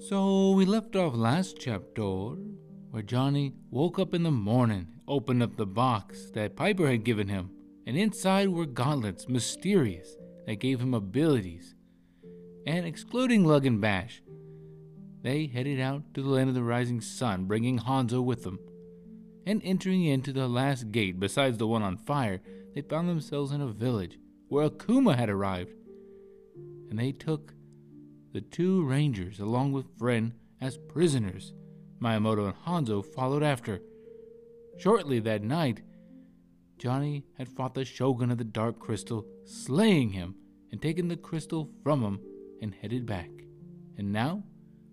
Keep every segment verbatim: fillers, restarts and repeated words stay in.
So we left off last chapter, where Jonny woke up in the morning, opened up the box that Piper had given him, and inside were gauntlets, mysterious, that gave him abilities. And excluding Lug and Bash, they headed out to the land of the rising sun, bringing Hanzo with them. And entering into the last gate, besides the one on fire, they found themselves in a village, where Akuma had arrived. And they took the two rangers, along with Fren, as prisoners. Miyamoto and Hanzo followed after. Shortly that night, Jonny had fought the Shogun of the Dark Crystal, slaying him and taking the crystal from him and headed back. And now,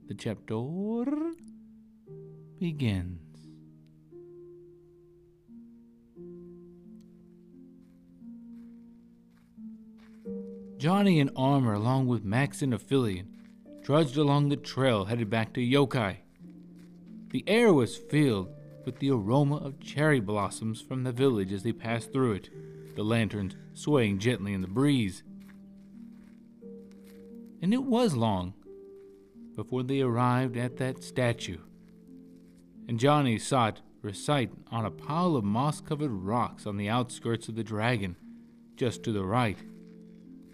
the chapter begins. Jonny in armor, along with Max and Aphelion, trudged along the trail headed back to Yokai. The air was filled with the aroma of cherry blossoms from the village as they passed through it, the lanterns swaying gently in the breeze. And it was long before they arrived at that statue, and Jonny saw it recite on a pile of moss-covered rocks on the outskirts of the dragon, just to the right.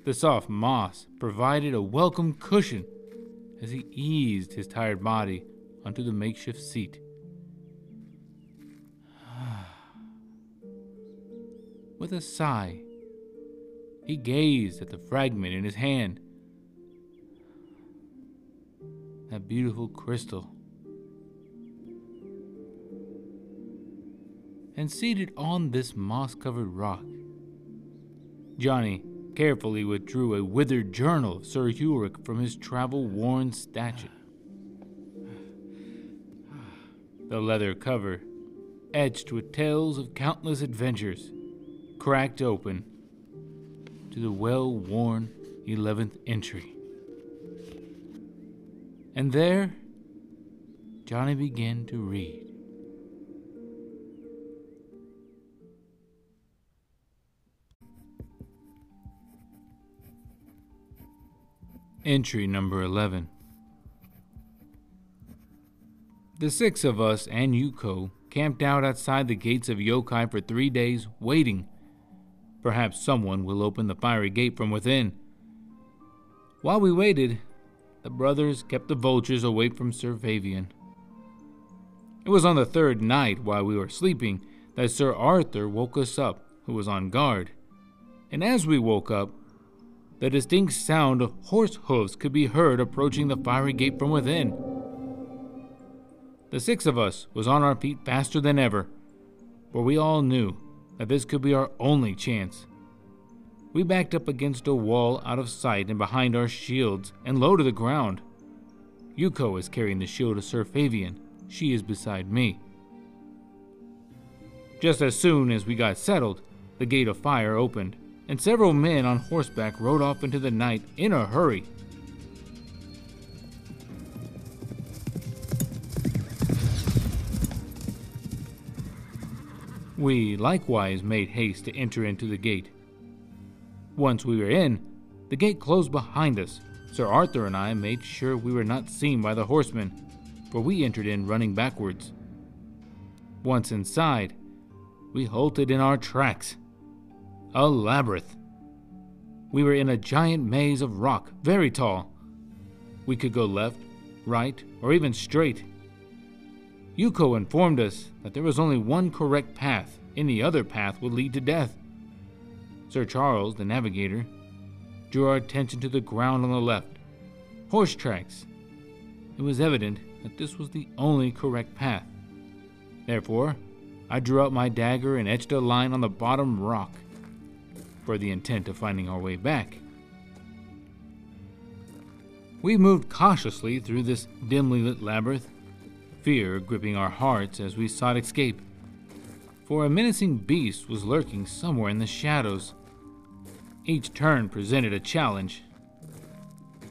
The soft moss provided a welcome cushion as he eased his tired body onto the makeshift seat. With a sigh, he gazed at the fragment in his hand. That beautiful crystal. And seated on this moss-covered rock, Jonny carefully withdrew a withered journal of Sir Hurek from his travel-worn satchel. The leather cover, etched with tales of countless adventures, cracked open to the well-worn eleventh entry. And there, Jonny began to read. Entry number eleven. The six of us and Yuko camped out outside the gates of Yokai for three days, waiting. Perhaps someone will open the fiery gate from within. While we waited, the brothers kept the vultures away from Sir Fabian. It was on the third night, while we were sleeping, that Sir Arthur woke us up, who was on guard. And as we woke up, the distinct sound of horse hooves could be heard approaching the fiery gate from within. The six of us was on our feet faster than ever, for we all knew that this could be our only chance. We backed up against a wall out of sight and behind our shields and low to the ground. Yuko is carrying the shield of Sir Fabian. She is beside me. Just as soon as we got settled, the gate of fire opened, and several men on horseback rode off into the night in a hurry. We likewise made haste to enter into the gate. Once we were in, the gate closed behind us. Sir Arthur and I made sure we were not seen by the horsemen, for we entered in running backwards. Once inside, we halted in our tracks. A labyrinth. We were in a giant maze of rock, very tall. We could go left, right, or even straight. Yuko informed us that there was only one correct path. Any other path would lead to death. Sir Charles, the navigator, drew our attention to the ground on the left. Horse tracks. It was evident that this was the only correct path. Therefore, I drew out my dagger and etched a line on the bottom rock, for the intent of finding our way back. We moved cautiously through this dimly lit labyrinth, fear gripping our hearts as we sought escape, for a menacing beast was lurking somewhere in the shadows. Each turn presented a challenge.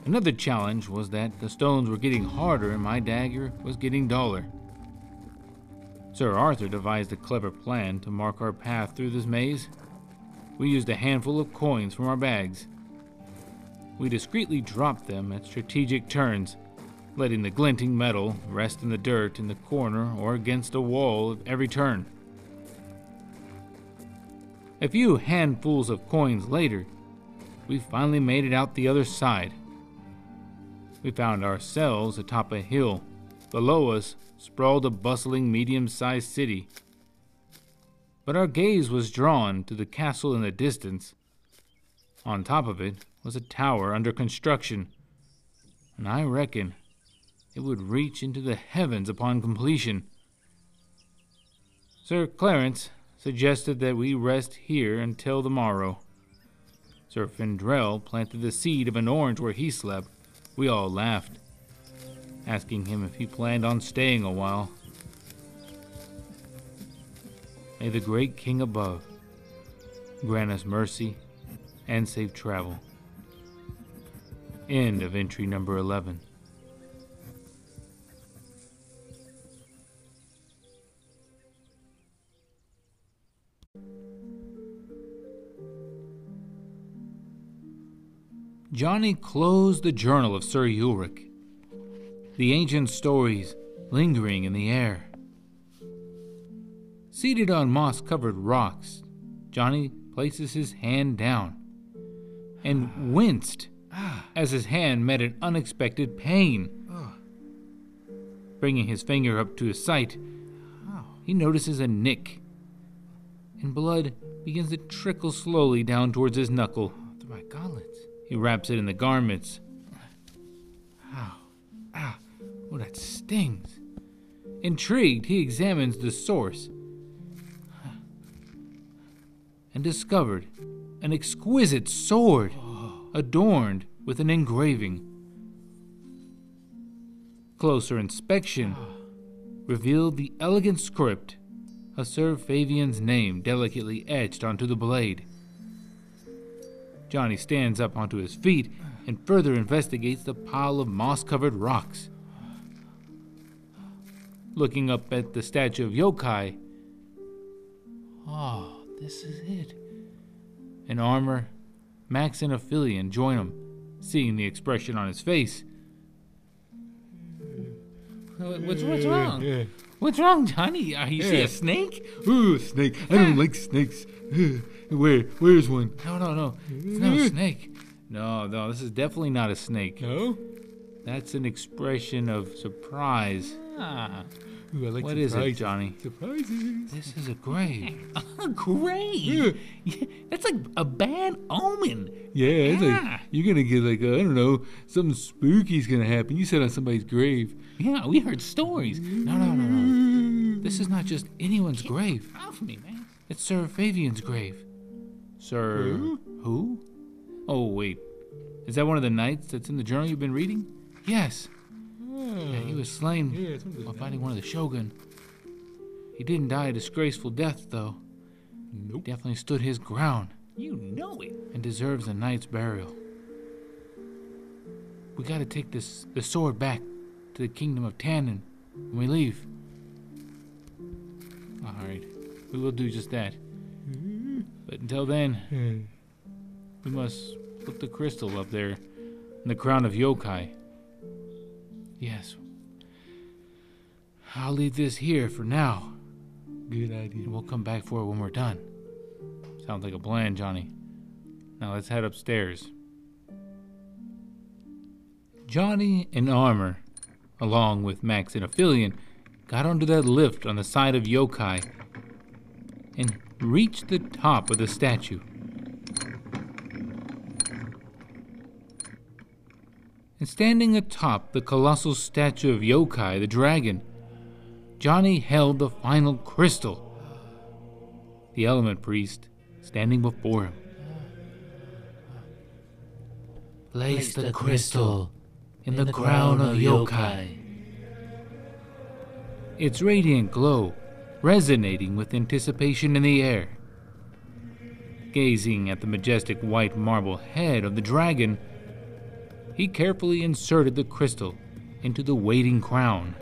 Another challenge was that the stones were getting harder and my dagger was getting duller. Sir Arthur devised a clever plan to mark our path through this maze. We used a handful of coins from our bags. We discreetly dropped them at strategic turns, letting the glinting metal rest in the dirt in the corner or against a wall at every turn. A few handfuls of coins later, we finally made it out the other side. We found ourselves atop a hill. Below us sprawled a bustling medium-sized city. But our gaze was drawn to the castle in the distance. On top of it was a tower under construction, and I reckon it would reach into the heavens upon completion. Sir Clarence suggested that we rest here until the morrow. Sir Fendrell planted the seed of an orange where he slept. We all laughed, asking him if he planned on staying a while. May the great King above grant us mercy and safe travel. End of entry number eleven. Jonny closed the journal of Sir Ulrich, the ancient stories lingering in the air. Seated on moss-covered rocks, Jonny places his hand down and winced as his hand met an unexpected pain. Bringing his finger up to his sight, he notices a nick, and blood begins to trickle slowly down towards his knuckle. Through my gauntlets. He wraps it in the garments. Ow. Ow. Oh, that stings. Intrigued, he examines the source and discovered an exquisite sword adorned with an engraving. Closer inspection revealed the elegant script of Sir Fabian's name delicately etched onto the blade. Jonny stands up onto his feet and further investigates the pile of moss-covered rocks. Looking up at the statue of Yokai. Oh, this is it. In armor, Max and Aphelion join him, seeing the expression on his face. What's, what's wrong? What's wrong, Jonny? Are you yeah. see a snake? Ooh, snake. I don't like snakes. Where, where's one? No, no, no. It's not a snake. No, no, this is definitely not a snake. No? That's an expression of surprise. Ah. Ooh, I like what surprises. Is it, Jonny? Surprises. This is a grave. A grave? Yeah. That's like a bad omen. Yeah, it's yeah. like you're going to get like, a, I don't know, something spooky's going to happen. You sit on somebody's grave. Yeah, we heard stories. No, no, no, no. This is not just anyone's Get grave. Off me, man. It's Sir Fabian's grave. Sir who? who? Oh, wait. Is that one of the knights that's in the journal you've been reading? Yes. Oh. Yeah, he was slain yeah, while fighting one of the Shogun. He didn't die a disgraceful death, though. Nope. He definitely stood his ground. You know it. And deserves a knight's burial. We gotta take this the sword back to the kingdom of Tannen when we leave. Alright. We will do just that. But until then, we must put the crystal up there in the crown of Yokai. Yes. I'll leave this here for now. Good idea. And we'll come back for it when we're done. Sounds like a plan, Jonny. Now let's head upstairs. Jonny in armor, along with Max and Aphelion, got onto that lift on the side of Yokai and reached the top of the statue. And standing atop the colossal statue of Yokai the dragon, Jonny held the final crystal, the Element Priest standing before him. Place the crystal in the crown of Yokai. Its radiant glow resonating with anticipation in the air. Gazing at the majestic white marble head of the dragon, he carefully inserted the crystal into the waiting crown.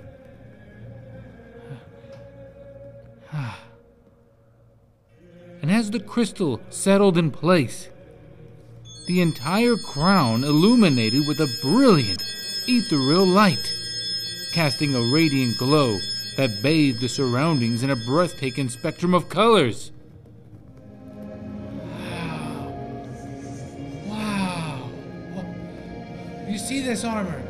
And as the crystal settled in place, the entire crown illuminated with a brilliant ethereal light. casting a radiant glow that bathed the surroundings in a breathtaking spectrum of colors. Wow. Wow. You see this armor?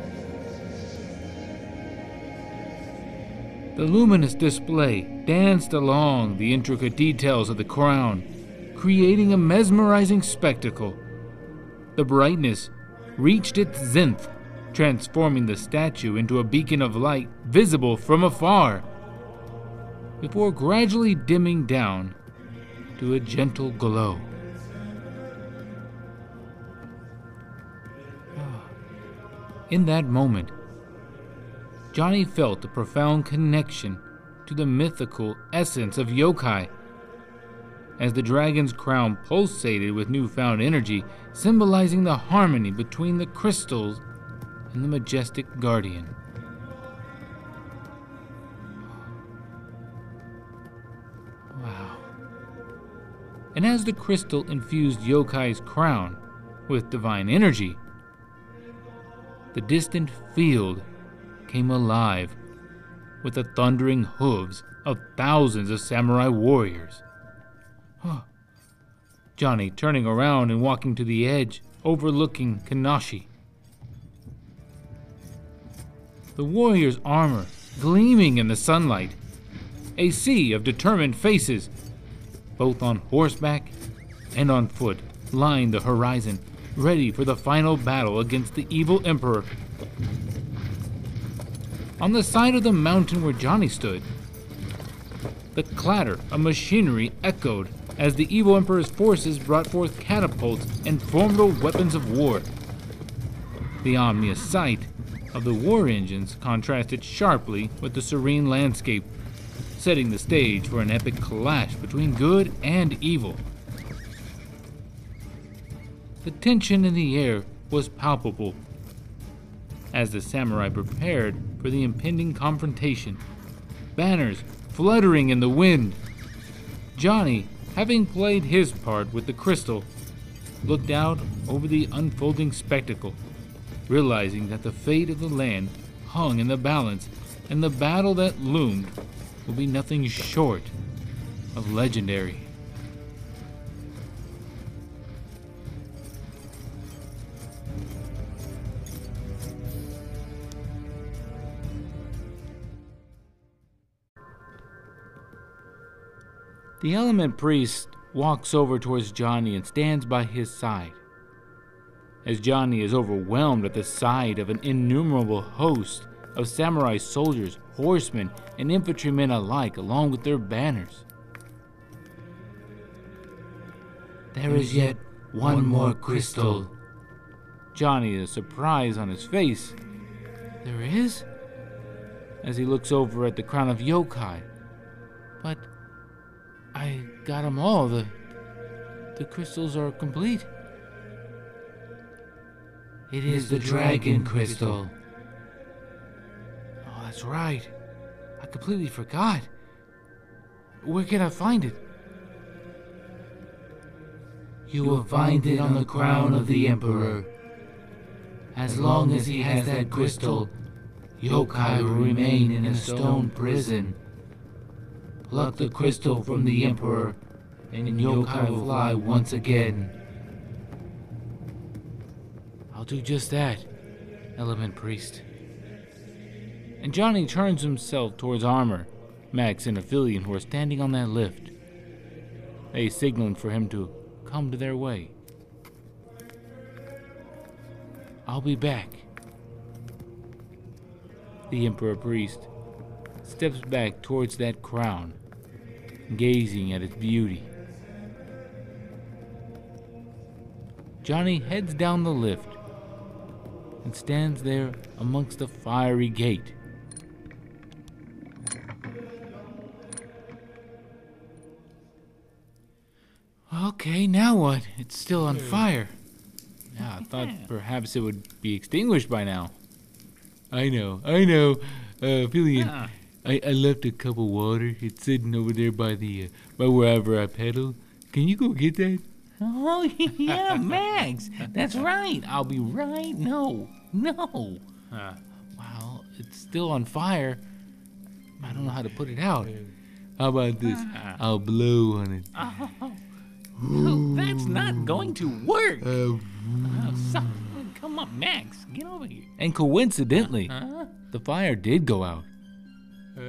The luminous display danced along the intricate details of the crown, creating a mesmerizing spectacle. The brightness reached its zenith, transforming the statue into a beacon of light visible from afar, before gradually dimming down to a gentle glow. In that moment, Jonny felt a profound connection to the mythical essence of yokai. As the dragon's crown pulsated with newfound energy, symbolizing the harmony between the crystals and the majestic guardian. Wow. And as the crystal infused yokai's crown with divine energy, the distant field came alive with the thundering hooves of thousands of samurai warriors. Huh. Jonny, turning around and walking to the edge, overlooking Kanashi. The warrior's armor gleaming in the sunlight, a sea of determined faces, both on horseback and on foot, lined the horizon, ready for the final battle against the evil emperor. On the side of the mountain where Jonny stood, the clatter of machinery echoed as the evil emperor's forces brought forth catapults and formidable weapons of war. The ominous sight of the war engines contrasted sharply with the serene landscape, setting the stage for an epic clash between good and evil. The tension in the air was palpable as the samurai prepared for the impending confrontation, banners fluttering in the wind. Jonny, having played his part with the crystal, looked out over the unfolding spectacle, realizing that the fate of the land hung in the balance, and the battle that loomed would be nothing short of legendary. The Element Priest walks over towards Jonny and stands by his side. As Jonny is overwhelmed at the sight of an innumerable host of samurai soldiers, horsemen, and infantrymen alike, along with their banners. There is yet one more crystal. Jonny is surprised on his face. There is? As he looks over at the crown of yokai. But I got them all. The, the crystals are complete. It is the dragon crystal. Oh, that's right. I completely forgot. Where can I find it? You will find it on the crown of the Emperor. As long as he has that crystal, yokai will remain in a stone prison. Pluck the crystal from the Emperor, and yokai will fly once again. I'll do just that, Element Priest. And Jonny turns himself towards Armor, Max, and Aphelion, who are standing on that lift. They signaled for him to come to their way. I'll be back. The Emperor Priest steps back towards that crown, gazing at its beauty. Jonny heads down the lift and stands there amongst the fiery gate. Okay, now what? It's still on fire. Yeah, I thought perhaps it would be extinguished by now. I know, I know. Uh, Aphelion, ah. I, I left a cup of water. It's sitting over there by the, uh, by wherever I pedal. Can you go get that? Oh, yeah, Max. That's right. I'll be right. No, no. Huh. Wow. it's still on fire. I don't know how to put it out. How about this? Uh, I'll blow on it. Oh, no, that's not going to work. Uh, oh, so, come on, Max, get over here. And coincidentally, uh, the fire did go out. Uh,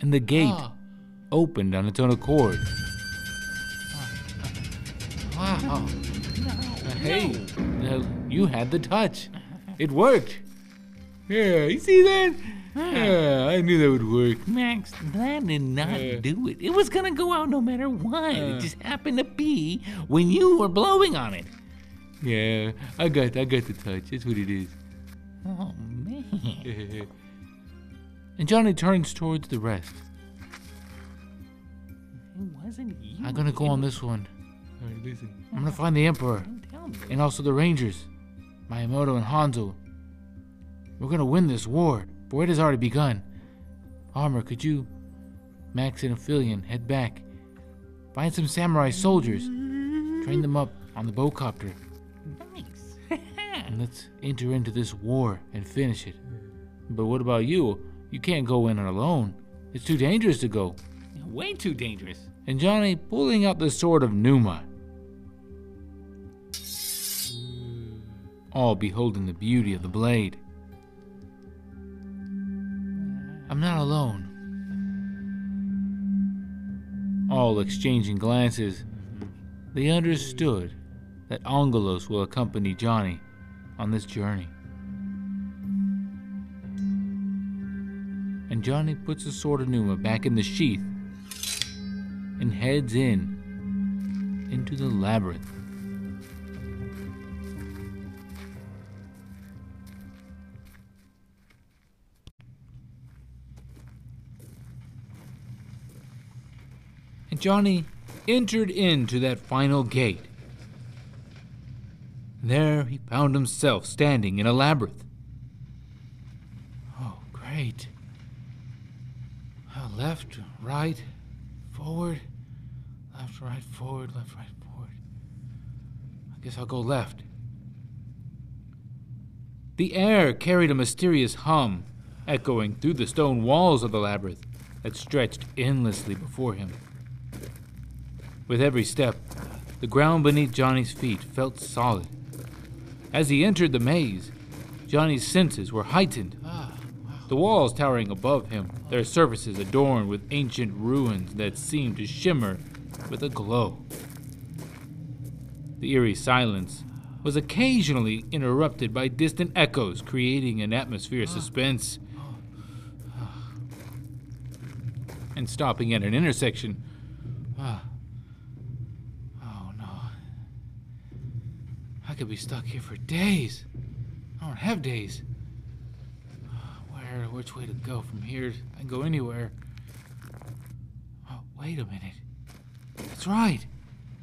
and the gate uh, opened on its own accord. Wow. No, no, uh, hey, no. Uh, you had the touch. It worked. Yeah, you see that? Yeah, I knew that would work. Max, that did not uh, do it. It was gonna go out no matter what. Uh, it just happened to be when you were blowing on it. Yeah, I got, I got the touch. That's what it is. Oh man. And Jonny turns towards the rest. It wasn't you. I'm gonna go on this one. All right, listen. I'm gonna find the Emperor and also the Rangers, Miyamoto and Hanzo. We're gonna win this war. For it has already begun. Armor, could you, Max and Aphelion, head back. Find some samurai soldiers. Train them up on the bowcopter. Nice. And let's enter into this war and finish it. But what about you? You can't go in alone. It's too dangerous to go. Way too dangerous. And Jonny pulling out the Sword of Pneuma. All beholding the beauty of the blade. I'm not alone. All exchanging glances, they understood that Angelos will accompany Jonny on this journey. And Jonny puts the Sword of Pneuma back in the sheath and heads in into the labyrinth. Jonny entered into that final gate. There he found himself standing in a labyrinth. Oh, great. Uh, left, right, forward, left, right, forward, left, right, forward. I guess I'll go left. The air carried a mysterious hum, echoing through the stone walls of the labyrinth that stretched endlessly before him. With every step, the ground beneath Jonny's feet felt solid. As he entered the maze, Jonny's senses were heightened. The walls towering above him, their surfaces adorned with ancient ruins that seemed to shimmer with a glow. The eerie silence was occasionally interrupted by distant echoes, creating an atmosphere of suspense. And stopping at an intersection, I could be stuck here for days. I don't have days. Where, which way to go from here? I can go anywhere. Oh, wait a minute. That's right.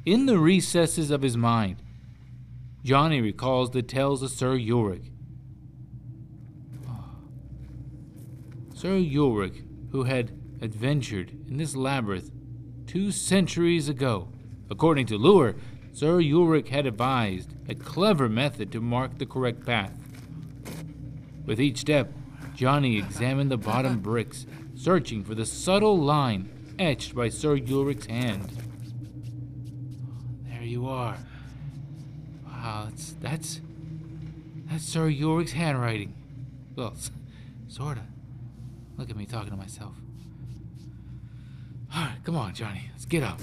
In the recesses of his mind, Jonny recalls the tales of Sir Ulrich. Oh. Sir Ulrich, who had adventured in this labyrinth two centuries ago. According to lore, Sir Yorick had advised a clever method to mark the correct path. With each step, Jonny examined the bottom bricks, searching for the subtle line etched by Sir Yorick's hand. There you are. Wow, that's that's, that's Sir Yorick's handwriting. Well, sorta. Look at me talking to myself. All right, come on, Jonny, let's get up.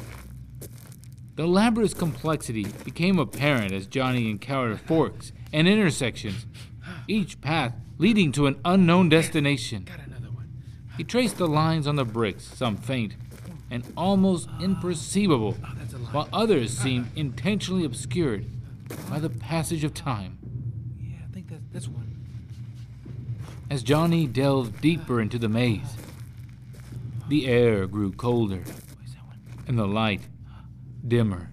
The labyrinth's complexity became apparent as Jonny encountered forks and intersections, each path leading to an unknown destination. Got another one. He traced the lines on the bricks, some faint and almost imperceptible, oh, that's a line. While others seemed intentionally obscured by the passage of time. Yeah, I think that's this one. As Jonny delved deeper into the maze, the air grew colder, and the light dimmer.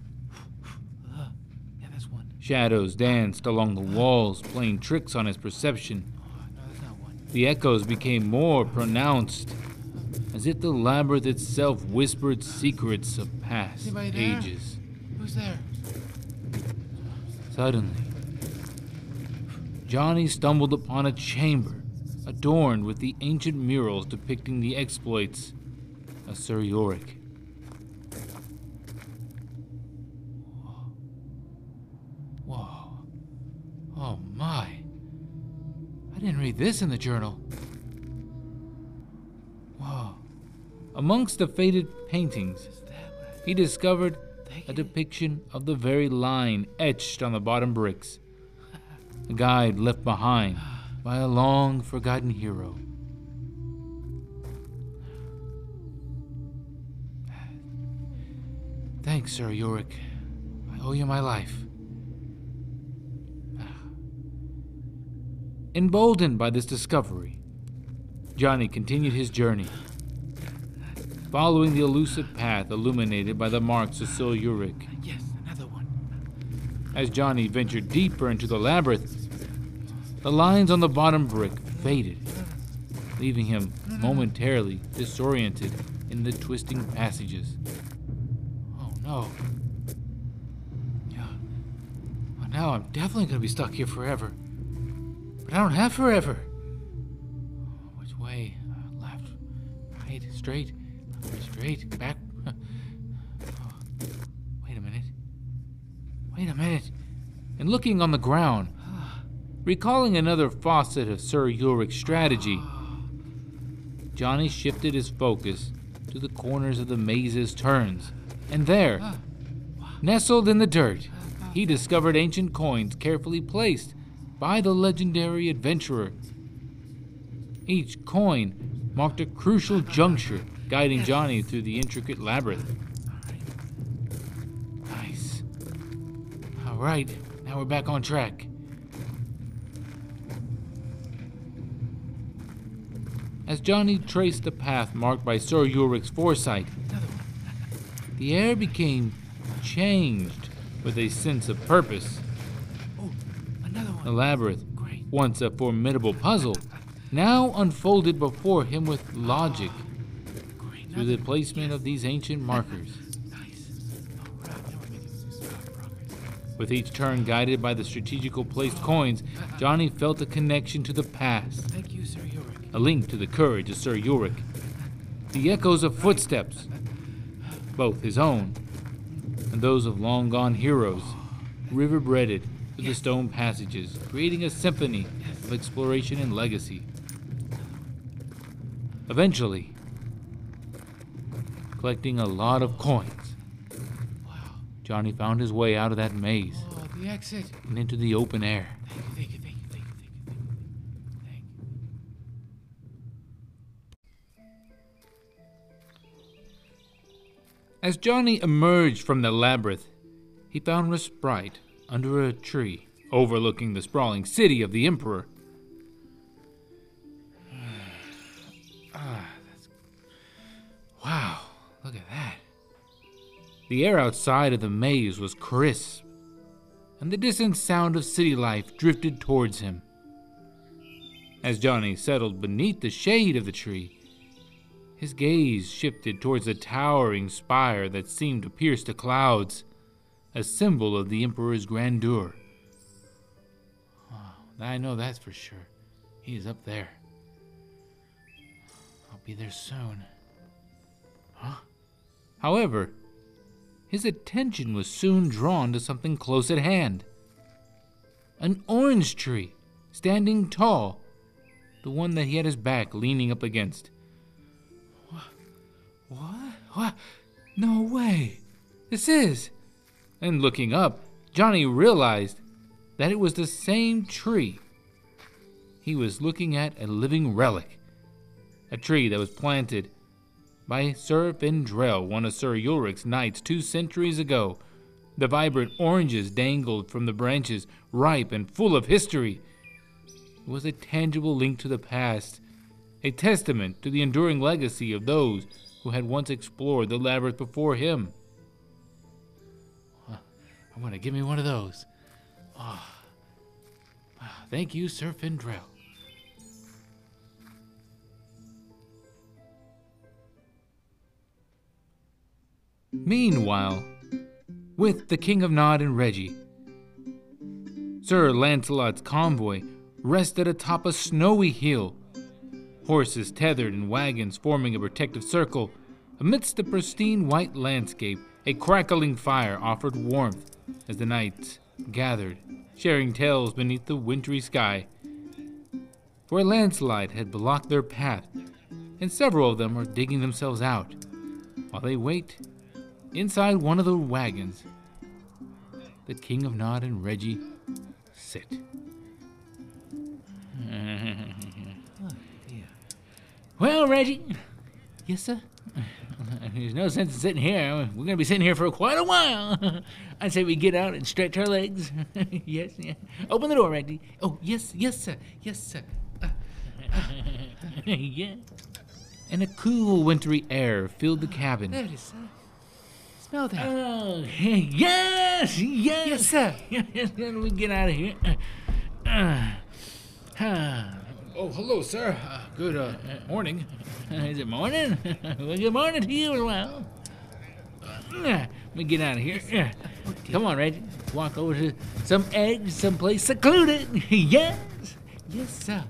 Yeah, that's one. Shadows danced along the walls, playing tricks on his perception. Oh, no, that's not one. The echoes became more pronounced, as if the labyrinth itself whispered secrets of past ages. Who's there? Suddenly, Jonny stumbled upon a chamber adorned with the ancient murals depicting the exploits of Sir Yorick. Whoa. Whoa. Oh my. I didn't read this in the journal. Whoa. Amongst the faded paintings, he discovered a depiction of the very line etched on the bottom bricks. A guide left behind by a long-forgotten hero. Thanks, Sir Yorick. I owe you my life. Emboldened by this discovery, Jonny continued his journey, following the elusive path illuminated by the marks of Sir Yorick. Yes, another one. As Jonny ventured deeper into the labyrinth, the lines on the bottom brick faded, leaving him momentarily disoriented in the twisting passages. Oh no. Yeah. Well, now I'm definitely gonna be stuck here forever. But I don't have forever. Which way? Uh, left, right, straight, straight, back. Oh. Wait a minute. Wait a minute. And looking on the ground, recalling another facet of Sir Ulrich's strategy, Jonny shifted his focus to the corners of the maze's turns, and there, nestled in the dirt, he discovered ancient coins carefully placed by the legendary adventurer. Each coin marked a crucial juncture, guiding Jonny through the intricate labyrinth. Nice. All right, now we're back on track. As Jonny traced the path marked by Sir Ulrich's foresight, the air became changed with a sense of purpose. Oh, another one. The labyrinth, great. Once a formidable puzzle, now unfolded before him with logic oh, great. Through the placement yes. of these ancient markers. Nice. Oh, right. With each turn guided by the strategical placed oh. coins, Jonny felt a connection to the past. Thank you, Sir Ulrich. A link to the courage of Sir Yorick, the echoes of footsteps, both his own and those of long-gone heroes, reverberated through the stone passages, creating a symphony of exploration and legacy. Eventually, collecting a lot of coins, Jonny found his way out of that maze and into the open air. As Jonny emerged from the labyrinth, he found respite under a tree overlooking the sprawling city of the Emperor. ah, that's... Wow, look at that. The air outside of the maze was crisp, and the distant sound of city life drifted towards him. As Jonny settled beneath the shade of the tree, his gaze shifted towards a towering spire that seemed to pierce the clouds, a symbol of the Emperor's grandeur. Oh, I know that's for sure. He is up there. I'll be there soon. Huh? However, his attention was soon drawn to something close at hand. An orange tree, standing tall, the one that he had his back leaning up against. What? What? No way! This is! And looking up, Jonny realized that it was the same tree. He was looking at a living relic, a tree that was planted by Sir Fendrell, one of Sir Ulrich's knights two centuries ago. The vibrant oranges dangled from the branches, ripe and full of history. It was a tangible link to the past, a testament to the enduring legacy of those who had once explored the labyrinth before him. Huh. I'm gonna give me one of those. Oh. Oh, thank you, Sir Fendrell. Meanwhile, with the King of Nod and Reggie, Sir Lancelot's convoy rested atop a snowy hill horses tethered and wagons forming a protective circle. Amidst the pristine white landscape, a crackling fire offered warmth as the knights gathered, sharing tales beneath the wintry sky. For a landslide had blocked their path, and several of them are digging themselves out while they wait inside one of the wagons. The King of Nod and Reggie sit. Oh, dear. Well, Reggie. Yes, sir? There's no sense in sitting here. We're going to be sitting here for quite a while. I'd say we get out and stretch our legs. Yes, yeah. Open the door, Randy. Oh, yes, yes, sir. Yes, sir. Uh, uh, yeah. And a cool, wintry air filled the cabin. There it is, sir. Smell that. Oh, yes, yes. Yes, sir. Yes, then we get out of here. Uh, uh. Oh, hello, sir. Uh, good uh, morning. Uh, is it morning? Well, good morning to you as well. Let me get out of here. Yes, uh, okay. Come on, Reggie. Walk over to some edge, someplace secluded. Yes. Yes, sir.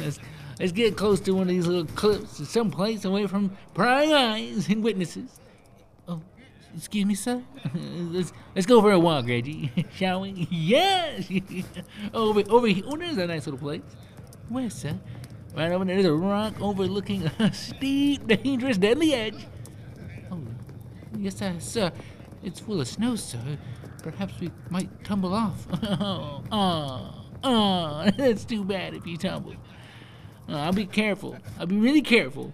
Let's, let's get close to one of these little cliffs, someplace away from prying eyes and witnesses. Oh, excuse me, sir? let's, let's go for a walk, Reggie, shall we? Yes. over, over here. Oh, there's a nice little place. Where, sir? Right over there, there's a rock overlooking a steep, dangerous, deadly edge. Oh, yes, sir, sir. It's full of snow, sir. Perhaps we might tumble off. Oh, oh, oh, that's too bad if you tumble. Oh, I'll be careful. I'll be really careful.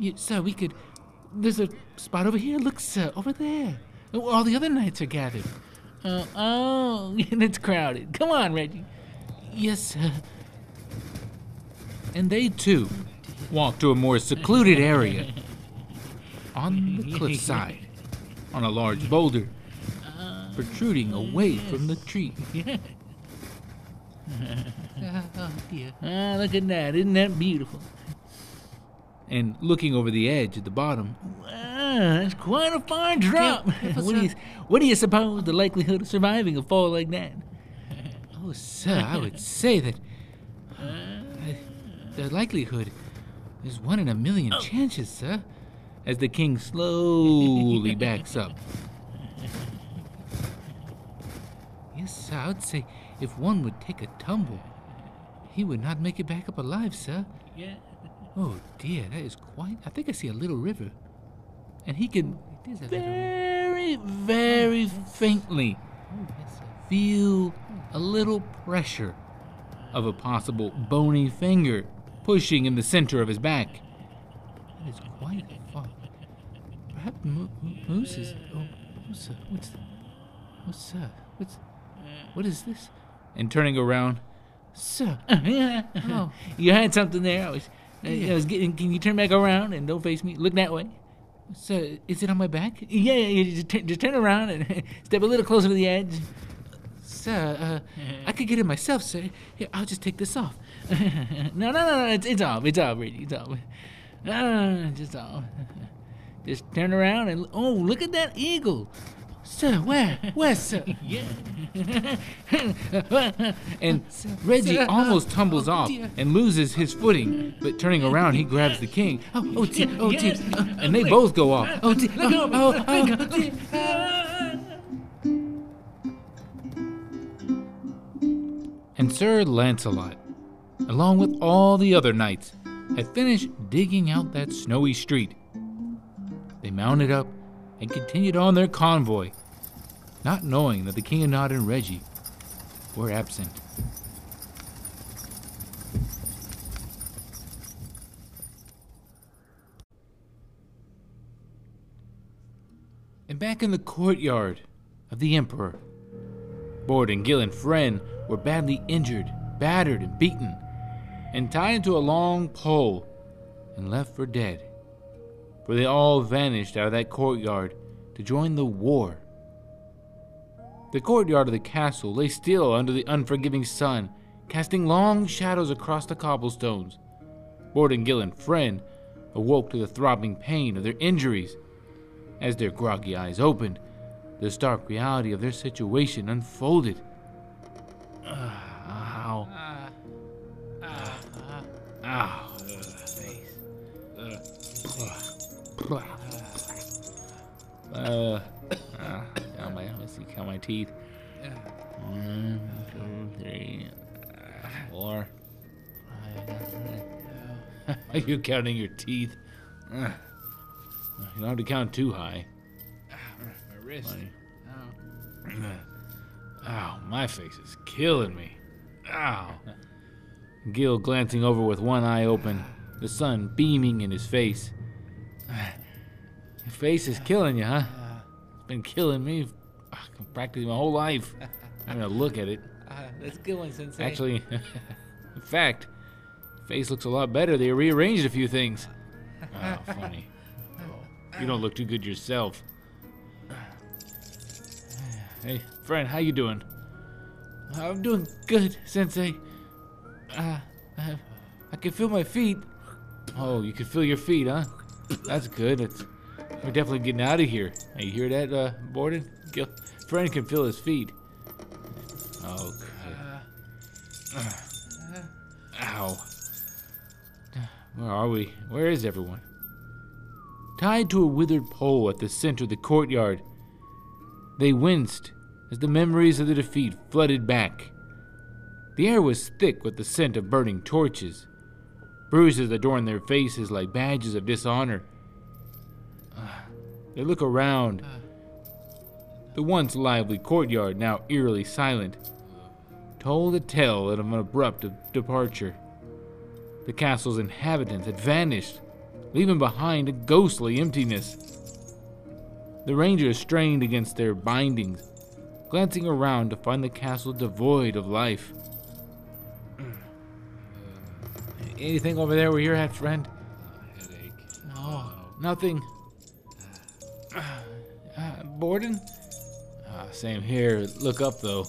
Yeah, sir, we could... There's a spot over here. Look, sir, over there. All the other knights are gathered. Uh, oh, and it's crowded. Come on, Reggie. Yes, sir. And they, too, walked to a more secluded area on the cliffside, on a large boulder, protruding away from the tree. Oh, dear. Ah, look at that. Isn't that beautiful? And looking over the edge at the bottom, wow, that's quite a far drop. What do you, what do you suppose the likelihood of surviving a fall like that? Oh, sir, I would say that uh, the likelihood is one in a million oh. chances, sir, as the king slowly backs up. Yes, sir, I would say if one would take a tumble, he would not make it back up alive, sir. Yeah. Oh, dear, that is quite... I think I see a little river. And he can very, very faintly feel... a little pressure of a possible bony finger pushing in the center of his back. That is quite a thought. Perhaps Moose is... Oh, oh, sir, what's... Oh, sir, what's... What is this? And turning around, sir, oh. You had something there. I was, I was getting... Can you turn back around and don't face me? Look that way. Sir, is it on my back? Yeah, yeah, yeah just, t just turn around and step a little closer to the edge. Sir, uh, I could get it myself, sir. Here, I'll just take this off. no, no, no, no, it's, it's off. It's off, Reggie. It's off. No, it's just off. Just turn around and... Oh, look at that eagle. Sir, where? Where, sir? Yeah. And Reggie sir, almost tumbles oh, off dear. and loses his footing. But turning around, he grabs the king. Oh, oh, dear, oh, dear. Oh, and they both go off. Oh, dear. Oh, oh, oh, oh, dear. And Sir Lancelot, along with all the other knights, had finished digging out that snowy street. They mounted up and continued on their convoy, not knowing that the King of Nod and Reggie were absent. And back in the courtyard of the Emperor, Bord and Gil and Fren were badly injured, battered and beaten, and tied to a long pole and left for dead, for they all vanished out of that courtyard to join the war. The courtyard of the castle lay still under the unforgiving sun, casting long shadows across the cobblestones. Bord and Gil and Fren awoke to the throbbing pain of their injuries. As their groggy eyes opened, the stark reality of their situation unfolded. Uh, ow. Uh, uh, uh, Ah, oh, face. Uh, uh, uh, down my, obviously, count my teeth. One, two, three, four, five. Are you counting your teeth? Uh, you don't have to count too high. My wrist. Ow. Ow, my face is killing me. Ow. Gil glancing over with one eye open, the sun beaming in his face. Your face is killing you, huh? It's been killing me practically my whole life. I'm gonna look at it. Uh, that's a good one, Sensei. Actually, in fact, the face looks a lot better. They rearranged a few things. Oh, funny. You don't look too good yourself. Hey, friend, how you doing? I'm doing good, Sensei. Uh, I, I can feel my feet. Oh, you can feel your feet, huh? That's good. It's, we're definitely getting out of here. Hey, you hear that, uh, Borden? Gil, friend can feel his feet. Oh, God. Uh, Ow. Where are we? Where is everyone? Tied to a withered pole at the center of the courtyard, they winced as the memories of the defeat flooded back. The air was thick with the scent of burning torches. Bruises adorned their faces like badges of dishonor. Uh, they look around. The once lively courtyard, now eerily silent, told a tale of an abrupt departure. The castle's inhabitants had vanished, leaving behind a ghostly emptiness. The rangers strained against their bindings, glancing around to find the castle devoid of life. Anything over there we're here at, friend? Oh, headache. No, oh, nothing. Uh, uh, Borden? Uh, same here. Look up, though.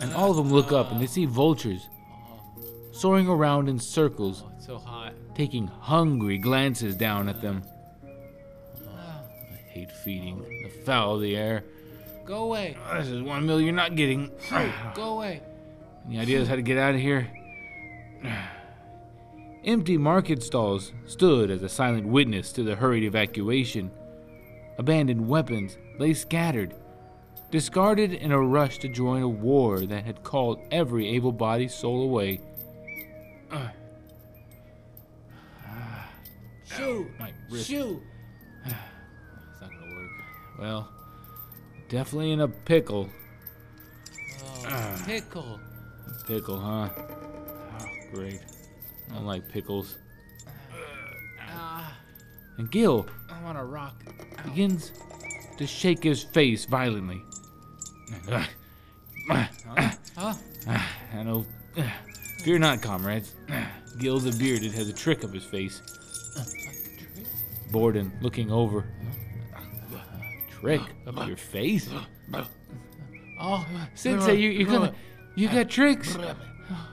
And all of them look up, and they see vultures soaring around in circles, oh, it's so hot, taking hungry glances down at them. Oh, I hate feeding. The foul of the air. Go away. Oh, this is one meal you're not getting. Go away. Any ideas how to get out of here? Empty market stalls stood as a silent witness to the hurried evacuation. Abandoned weapons lay scattered, discarded in a rush to join a war that had called every able-bodied soul away. Uh. Ah. Shoo! Ow, my wrist. Shoo! It's not gonna work. Well, definitely in a pickle. Oh, ah. Pickle. A pickle, huh? Oh, great. I don't like pickles. Ah. And Gil, I'm on a rock. Ow. Begins to shake his face violently. Huh? Huh? I know. Fear not, comrades. Gil the Bearded has a trick up his face. Borden, looking over. Trick up your face? Oh, Sensei, you, you're gonna, you got tricks.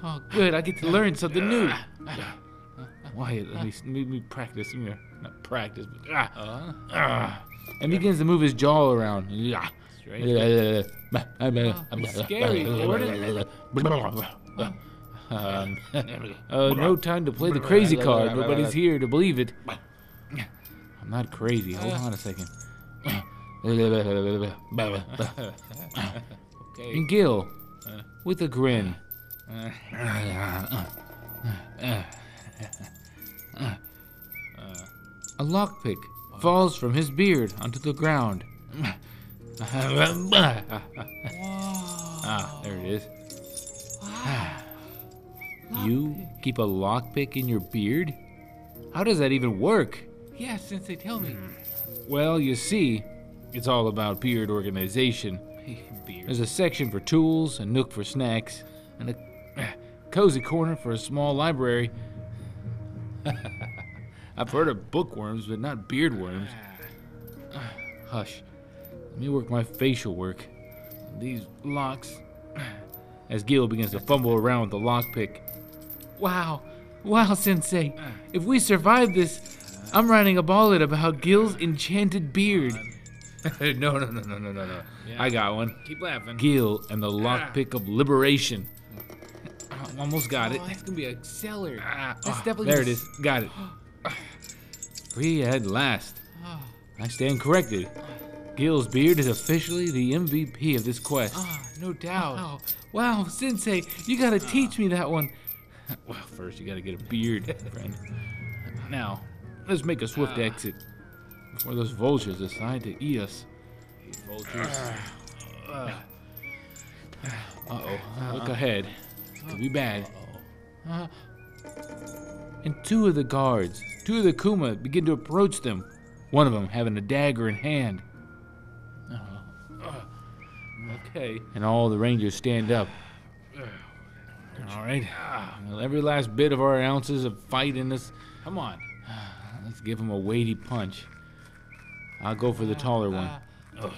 Oh, good. I get to learn something new. Why? Let me, let me practice. Not practice, but ah. And begins to move his jaw around. That's right. I'm scary, Borden. Um, uh, no time to play the crazy card. Nobody's here to believe it. I'm not crazy. Hold on a second. Okay. And Gil, with a grin, a lockpick falls from his beard onto the ground. Ah, there it is. You keep a lockpick in your beard? How does that even work? Yeah, since they tell me. Well, you see, it's all about beard organization. Beard. There's a section for tools, a nook for snacks, and a uh, cozy corner for a small library. I've heard of bookworms, but not beardworms. Uh, hush. Let me work my facial work. These locks. As Gil begins to fumble around with the lockpick. Wow, wow, Sensei. If we survive this, I'm writing a ballad about Gil's enchanted beard. no, no, no, no, no, no, no. Yeah. I got one. Keep laughing. Gil and the lockpick of liberation. I almost got oh, it. That's gonna be a seller. Ah, that's oh, definitely there it is. Got it. Free at last. I stand corrected. Gil's beard is officially the M V P of this quest. Ah, oh, no doubt. Wow. wow, Sensei, you gotta teach me that one. Well, first you gotta get a beard, friend. Now, let's make a swift uh, exit before those vultures decide to eat us. These vultures. Uh, uh, Uh-oh, uh, look ahead. It could be bad. Uh, and two of the guards, two of the Kuma, begin to approach them. One of them having a dagger in hand. Uh, okay. And all the rangers stand up. All right. Well, every last bit of our ounces of fight in this. Come on. Let's give him a weighty punch. I'll go for the taller one. Ugh.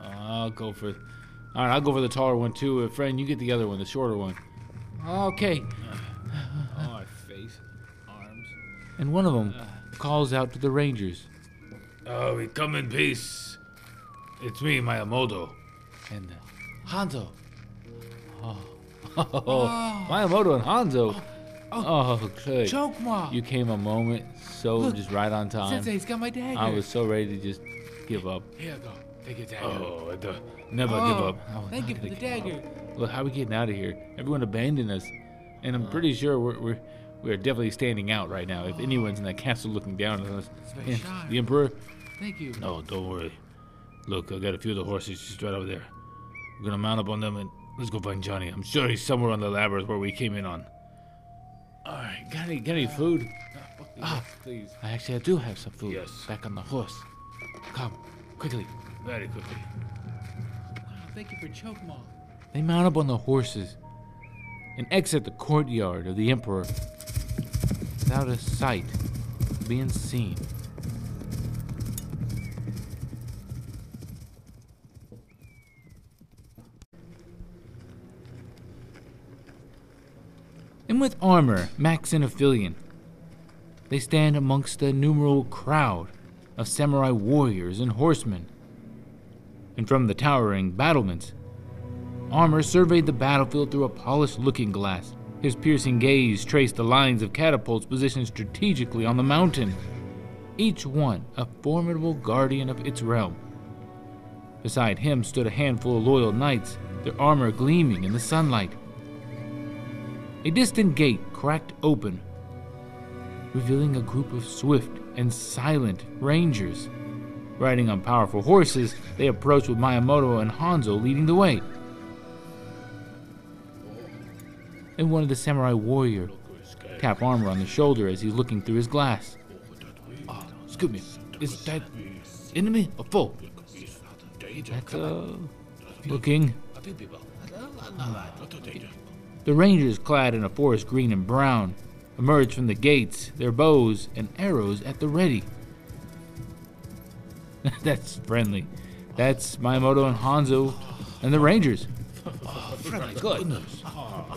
I'll go for... All right, I'll go for the taller one, too. Uh, friend, you get the other one, the shorter one. Okay. Uh, all right, face, arms. And one of them uh, calls out to the rangers. Oh, we come in peace. It's me, Miyamoto. And uh, Hanzo. Oh. Oh. oh. Miyamoto and Hanzo. Oh. Oh, oh good. Choke Ma. You came a moment so Look, just right on time. Sensei's got my dagger. I was so ready to just give up. Here I go. Take your dagger. Oh, the, never oh, give up. Oh, thank you for the dagger. Up. Look, how are we getting out of here? Everyone abandoned us, and I'm uh, pretty sure we're we're we're definitely standing out right now. If uh, anyone's in that castle looking down on us, the Emperor. Thank you. No, don't worry. Look, I got a few of the horses just right over there. We're gonna mount up on them and let's go find Jonny. I'm sure he's somewhere on the labyrinth where we came in on. All right, got any, got any food? Uh, ah, please. I actually I do have some food. Yes. Back on the horse. Come, quickly. Very quickly. Wow, thank you for choke mall. They mount up on the horses and exit the courtyard of the Emperor without a sight being seen. And with armor, Max and Aphelion, they stand amongst the innumerable crowd of samurai warriors and horsemen. And from the towering battlements, Armor surveyed the battlefield through a polished looking glass. His piercing gaze traced the lines of catapults positioned strategically on the mountain, each one a formidable guardian of its realm. Beside him stood a handful of loyal knights, their armor gleaming in the sunlight. A distant gate cracked open, revealing a group of swift and silent rangers. Riding on powerful horses, they approached with Miyamoto and Hanzo leading the way. And one of the samurai warrior tapped Armor on the shoulder as he's looking through his glass. Oh, excuse me, is that enemy or foe? That's uh, looking. The rangers, clad in a forest green and brown, emerged from the gates, their bows and arrows at the ready. That's friendly. That's Miyamoto and Hanzo and the rangers. Oh, friendly, good. Oh,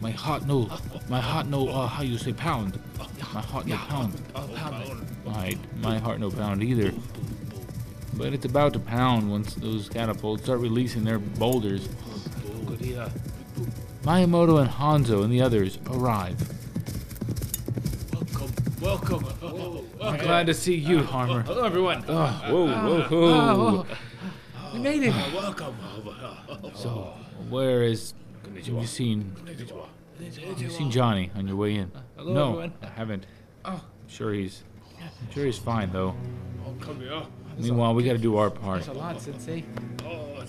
my heart no, my heart no, uh, how you say pound. My heart no pound. My, my heart no pound either. But it's about to pound once those catapults start releasing their boulders. Good. Miyamoto and Hanzo and the others arrive. Welcome, welcome. Oh, I'm okay. Glad to see you, uh, Armor. Hello, everyone. Oh, whoa, whoa, whoa. Oh, we made it. Welcome. So, where is... Have you seen... Have you seen Jonny on your way in? Hello, no, everyone. I haven't. I'm sure he's... I'm sure he's fine, though. Meanwhile, we gotta do our part. There's a lot, Sensei.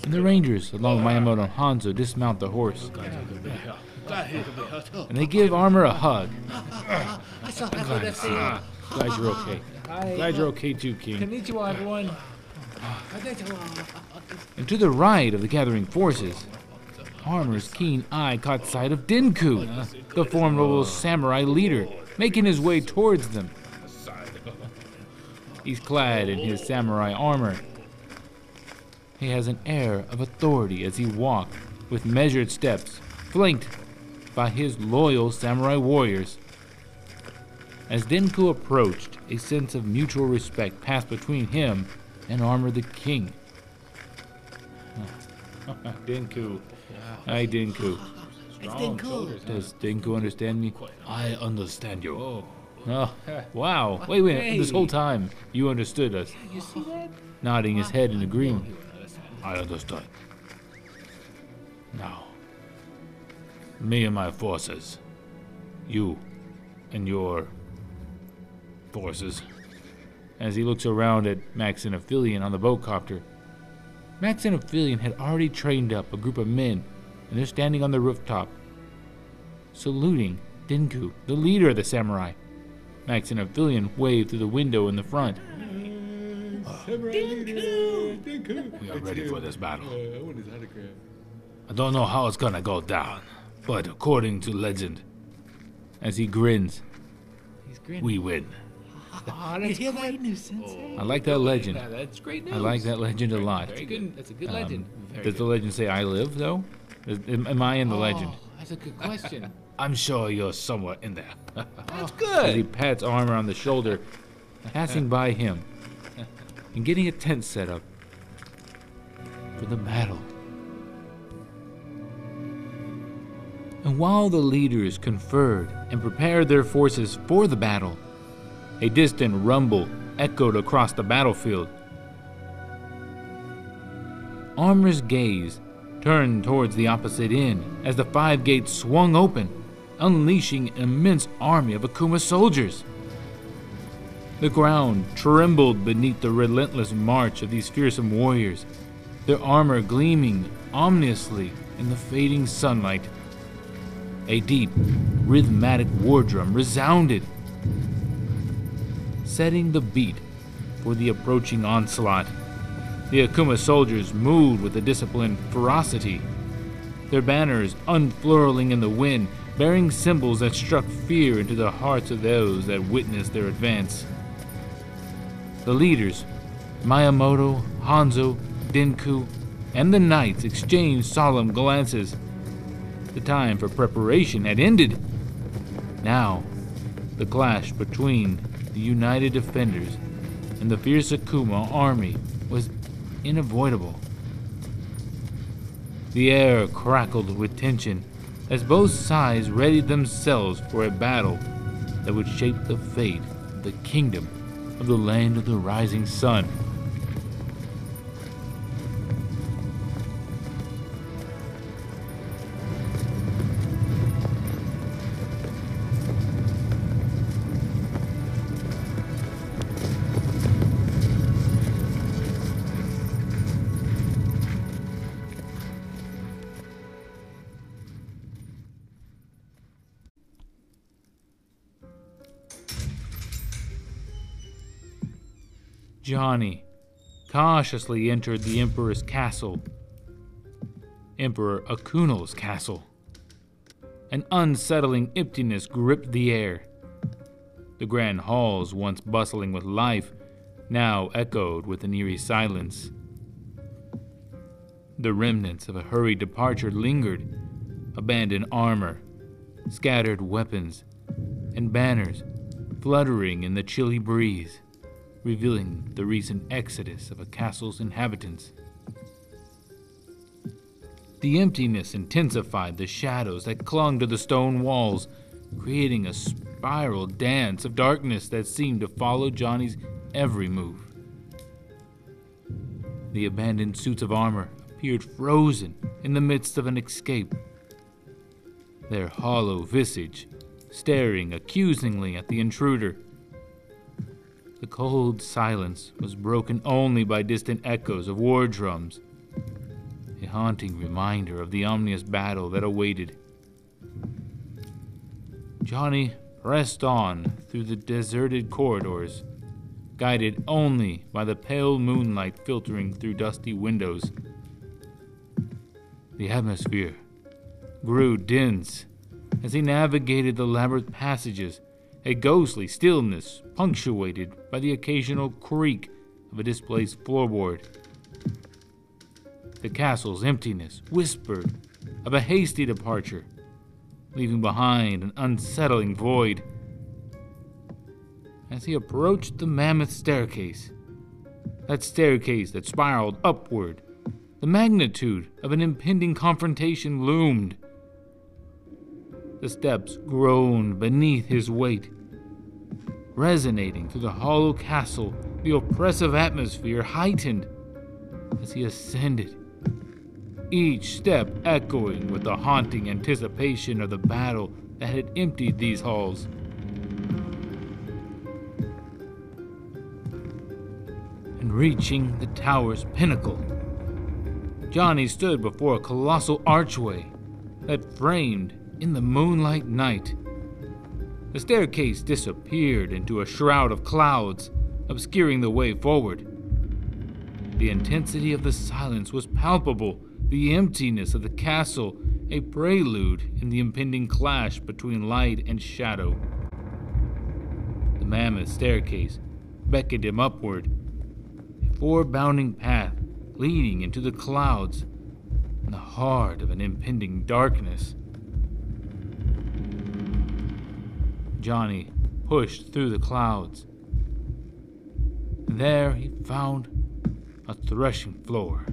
And the rangers, along with Miyamoto and Hanzo, dismount the horse. And they give Armor a hug. Glad, glad you're okay. Glad you're okay too, King. Konnichiwa, everyone. And to the right of the gathering forces, Armor's keen eye caught sight of Denku, the formidable samurai leader, making his way towards them. He's clad in his samurai armor. He has an air of authority as he walks with measured steps, flanked by his loyal samurai warriors. As Denku approached, a sense of mutual respect passed between him and Armor the King. Denku. Hi, Denku. It's Denku. Does Denku understand me? I understand you. Oh, oh wow. Wait, wait. Hey. This whole time, you understood us. You see that? Nodding his head and agreeing. I understood. Now, me and my forces. You and your forces. As he looks around at Max and Aphelion on the boat copter. Max and Aphelion had already trained up a group of men, and they're standing on the rooftop, saluting Denku, the leader of the samurai. Max and Aphelion wave through the window in the front. Uh, Denku! Denku! We are ready for this battle. I don't know how it's gonna go down, but according to legend, as he grins, we win. Oh, that's great that? New sensei. I like that legend. Yeah, that's great news. I like that legend a lot. Very good. That's a good legend. Um, does good. The legend say I live, though? Is, am I in the oh, legend? That's a good question. I'm sure you're somewhere in there. That's good. As he pats arm around the shoulder, passing by him, and getting a tent set up for the battle. And while the leaders conferred and prepared their forces for the battle, a distant rumble echoed across the battlefield. Armor's gaze turned towards the opposite end as the five gates swung open, unleashing an immense army of Akuma soldiers. The ground trembled beneath the relentless march of these fearsome warriors, their armor gleaming ominously in the fading sunlight. A deep, rhythmatic war drum resounded, setting the beat for the approaching onslaught. The Akuma soldiers moved with a disciplined ferocity, their banners unfurling in the wind, bearing symbols that struck fear into the hearts of those that witnessed their advance. The leaders, Miyamoto, Hanzo, Denku, and the knights exchanged solemn glances. The time for preparation had ended. Now, the clash between the united defenders and the fierce Akuma army was unavoidable. The air crackled with tension as both sides readied themselves for a battle that would shape the fate of the kingdom of the land of the rising sun. Jonny cautiously entered the Emperor's castle, Emperor Akuno's castle. An unsettling emptiness gripped the air. The grand halls, once bustling with life, now echoed with an eerie silence. The remnants of a hurried departure lingered, abandoned armor, scattered weapons, and banners fluttering in the chilly breeze, revealing the recent exodus of a castle's inhabitants. The emptiness intensified the shadows that clung to the stone walls, creating a spiral dance of darkness that seemed to follow Jonny's every move. The abandoned suits of armor appeared frozen in the midst of an escape, their hollow visage staring accusingly at the intruder. The cold silence was broken only by distant echoes of war drums, a haunting reminder of the ominous battle that awaited. Jonny pressed on through the deserted corridors, guided only by the pale moonlight filtering through dusty windows. The atmosphere grew dense as he navigated the labyrinth passages, a ghostly stillness punctuated by the occasional creak of a displaced floorboard. The castle's emptiness whispered of a hasty departure, leaving behind an unsettling void. As he approached the mammoth staircase, that staircase that spiraled upward, the magnitude of an impending confrontation loomed. The steps groaned beneath his weight. Resonating through the hollow castle, the oppressive atmosphere heightened as he ascended, each step echoing with the haunting anticipation of the battle that had emptied these halls. And reaching the tower's pinnacle, Jonny stood before a colossal archway that framed in the moonlight night. The staircase disappeared into a shroud of clouds, obscuring the way forward. The intensity of the silence was palpable, the emptiness of the castle a prelude in the impending clash between light and shadow. The mammoth staircase beckoned him upward, a four-bounding path leading into the clouds in the heart of an impending darkness. Jonny pushed through the clouds. There he found a threshing floor,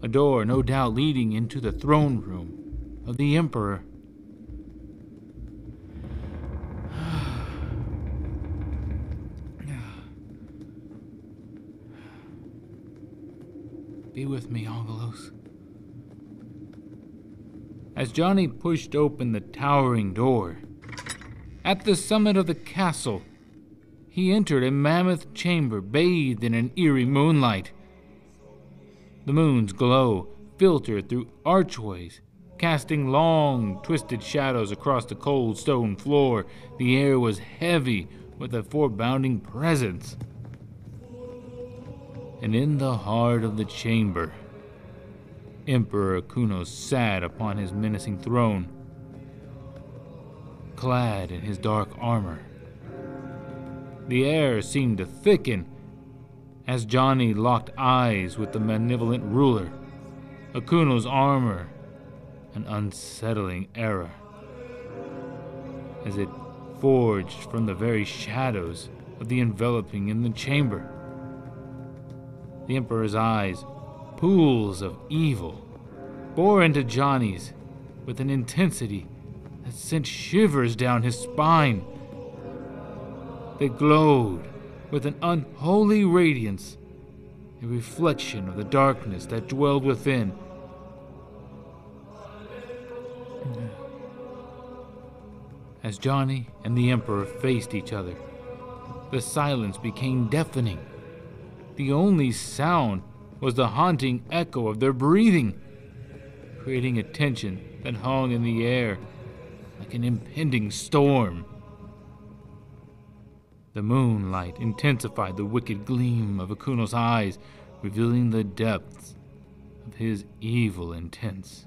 a door no doubt leading into the throne room of the Emperor. Be with me, Angelos. As Jonny pushed open the towering door, at the summit of the castle, he entered a mammoth chamber bathed in an eerie moonlight. The moon's glow filtered through archways, casting long, twisted shadows across the cold stone floor. The air was heavy with a foreboding presence. And in the heart of the chamber, Emperor Kuno sat upon his menacing throne, clad in his dark armor. The air seemed to thicken as Jonny locked eyes with the malevolent ruler. Akuno's armor, an unsettling error, as it forged from the very shadows of the enveloping in the chamber. The Emperor's eyes, pools of evil, bore into Jonny's with an intensity that sent shivers down his spine. They glowed with an unholy radiance, a reflection of the darkness that dwelled within. As Jonny and the Emperor faced each other, the silence became deafening. The only sound was the haunting echo of their breathing, creating a tension that hung in the air like an impending storm. The moonlight intensified the wicked gleam of Akuno's eyes, revealing the depths of his evil intents.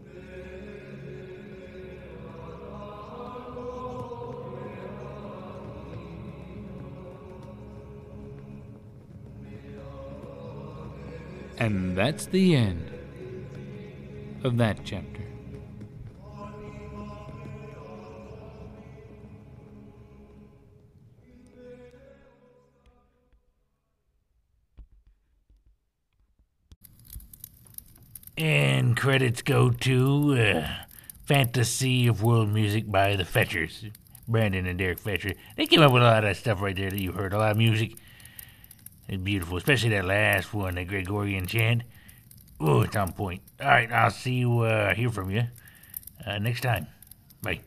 And that's the end of that chapter. And credits go to uh, Fantasy of World Music by the Fetchers. Brandon and Derek Fetcher. They came up with a lot of that stuff right there that you heard. A lot of music. It's beautiful. Especially that last one, that Gregorian chant. Oh, it's on point. All right, I'll see you, uh, hear from you uh, next time. Bye.